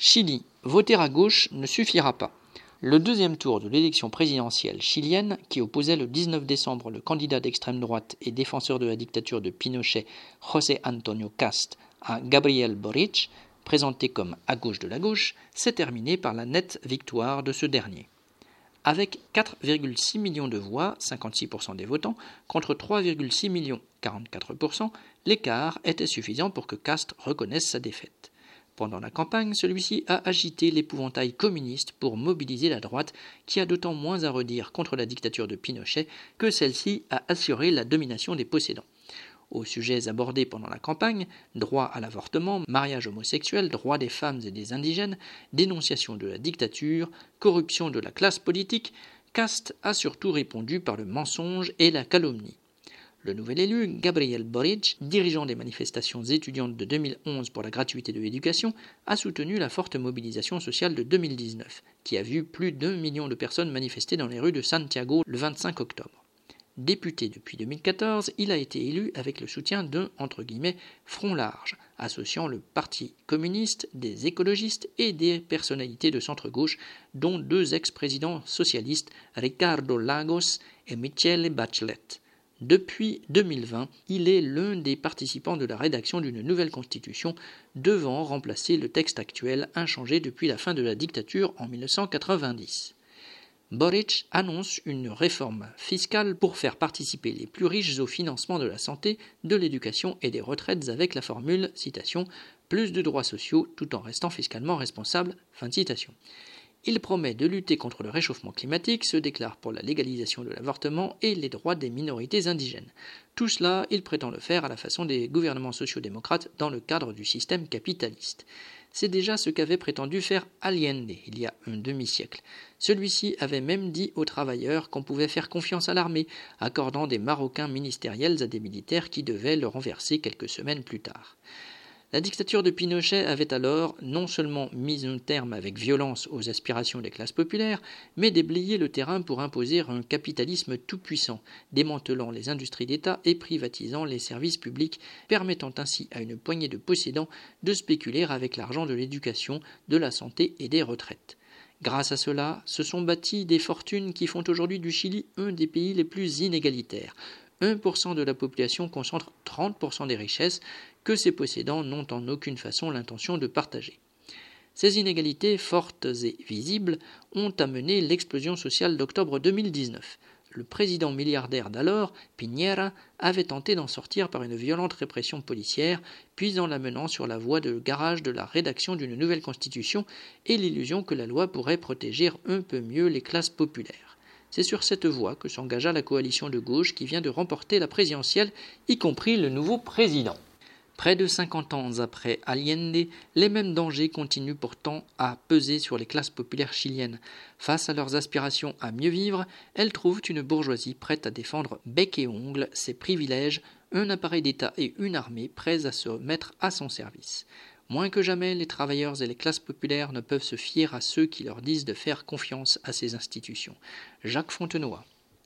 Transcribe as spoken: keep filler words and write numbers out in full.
Chili. Voter à gauche ne suffira pas. Le deuxième tour de l'élection présidentielle chilienne, qui opposait le dix-neuf décembre le candidat d'extrême droite et défenseur de la dictature de Pinochet, José Antonio Kast, à Gabriel Boric, présenté comme à gauche de la gauche, s'est terminé par la nette victoire de ce dernier. Avec quatre virgule six millions de voix, cinquante-six pour cent des votants, contre trois virgule six millions, quarante-quatre pour cent, l'écart était suffisant pour que Kast reconnaisse sa défaite. Pendant la campagne, celui-ci a agité l'épouvantail communiste pour mobiliser la droite, qui a d'autant moins à redire contre la dictature de Pinochet que celle-ci a assuré la domination des possédants. Aux sujets abordés pendant la campagne, droit à l'avortement, mariage homosexuel, droit des femmes et des indigènes, dénonciation de la dictature, corruption de la classe politique, Kast a surtout répondu par le mensonge et la calomnie. Le nouvel élu, Gabriel Boric, dirigeant des manifestations étudiantes de deux mille onze pour la gratuité de l'éducation, a soutenu la forte mobilisation sociale de deux mille dix-neuf, qui a vu plus d'un million de personnes manifester dans les rues de Santiago le vingt-cinq octobre. Député depuis deux mille quatorze, il a été élu avec le soutien d'un « front large », associant le Parti communiste, des écologistes et des personnalités de centre-gauche, dont deux ex-présidents socialistes, Ricardo Lagos et Michelle Bachelet. Depuis deux mille vingt, il est l'un des participants de la rédaction d'une nouvelle constitution devant remplacer le texte actuel inchangé depuis la fin de la dictature en mille neuf cent quatre-vingt-dix. Boric annonce une réforme fiscale pour faire participer les plus riches au financement de la santé, de l'éducation et des retraites avec la formule, citation, « plus de droits sociaux tout en restant fiscalement responsable », fin de citation. Il promet de lutter contre le réchauffement climatique, se déclare pour la légalisation de l'avortement et les droits des minorités indigènes. Tout cela, il prétend le faire à la façon des gouvernements sociaux-démocrates dans le cadre du système capitaliste. C'est déjà ce qu'avait prétendu faire Allende il y a un demi-siècle. Celui-ci avait même dit aux travailleurs qu'on pouvait faire confiance à l'armée, accordant des Marocains ministériels à des militaires qui devaient le renverser quelques semaines plus tard. La dictature de Pinochet avait alors non seulement mis un terme avec violence aux aspirations des classes populaires, mais déblayé le terrain pour imposer un capitalisme tout-puissant, démantelant les industries d'État et privatisant les services publics, permettant ainsi à une poignée de possédants de spéculer avec l'argent de l'éducation, de la santé et des retraites. Grâce à cela, se sont bâties des fortunes qui font aujourd'hui du Chili un des pays les plus inégalitaires. un pour cent de la population concentre trente pour cent des richesses que ses possédants n'ont en aucune façon l'intention de partager. Ces inégalités, fortes et visibles, ont amené l'explosion sociale d'octobre deux mille dix-neuf. Le président milliardaire d'alors, Piñera, avait tenté d'en sortir par une violente répression policière, puis en l'amenant sur la voie de garage de la rédaction d'une nouvelle constitution et l'illusion que la loi pourrait protéger un peu mieux les classes populaires. C'est sur cette voie que s'engagea la coalition de gauche qui vient de remporter la présidentielle, y compris le nouveau président. Près de cinquante ans après Allende, les mêmes dangers continuent pourtant à peser sur les classes populaires chiliennes. Face à leurs aspirations à mieux vivre, elles trouvent une bourgeoisie prête à défendre bec et ongle ses privilèges, un appareil d'État et une armée prêts à se mettre à son service. Moins que jamais, les travailleurs et les classes populaires ne peuvent se fier à ceux qui leur disent de faire confiance à ces institutions. Jacques Fontenoy.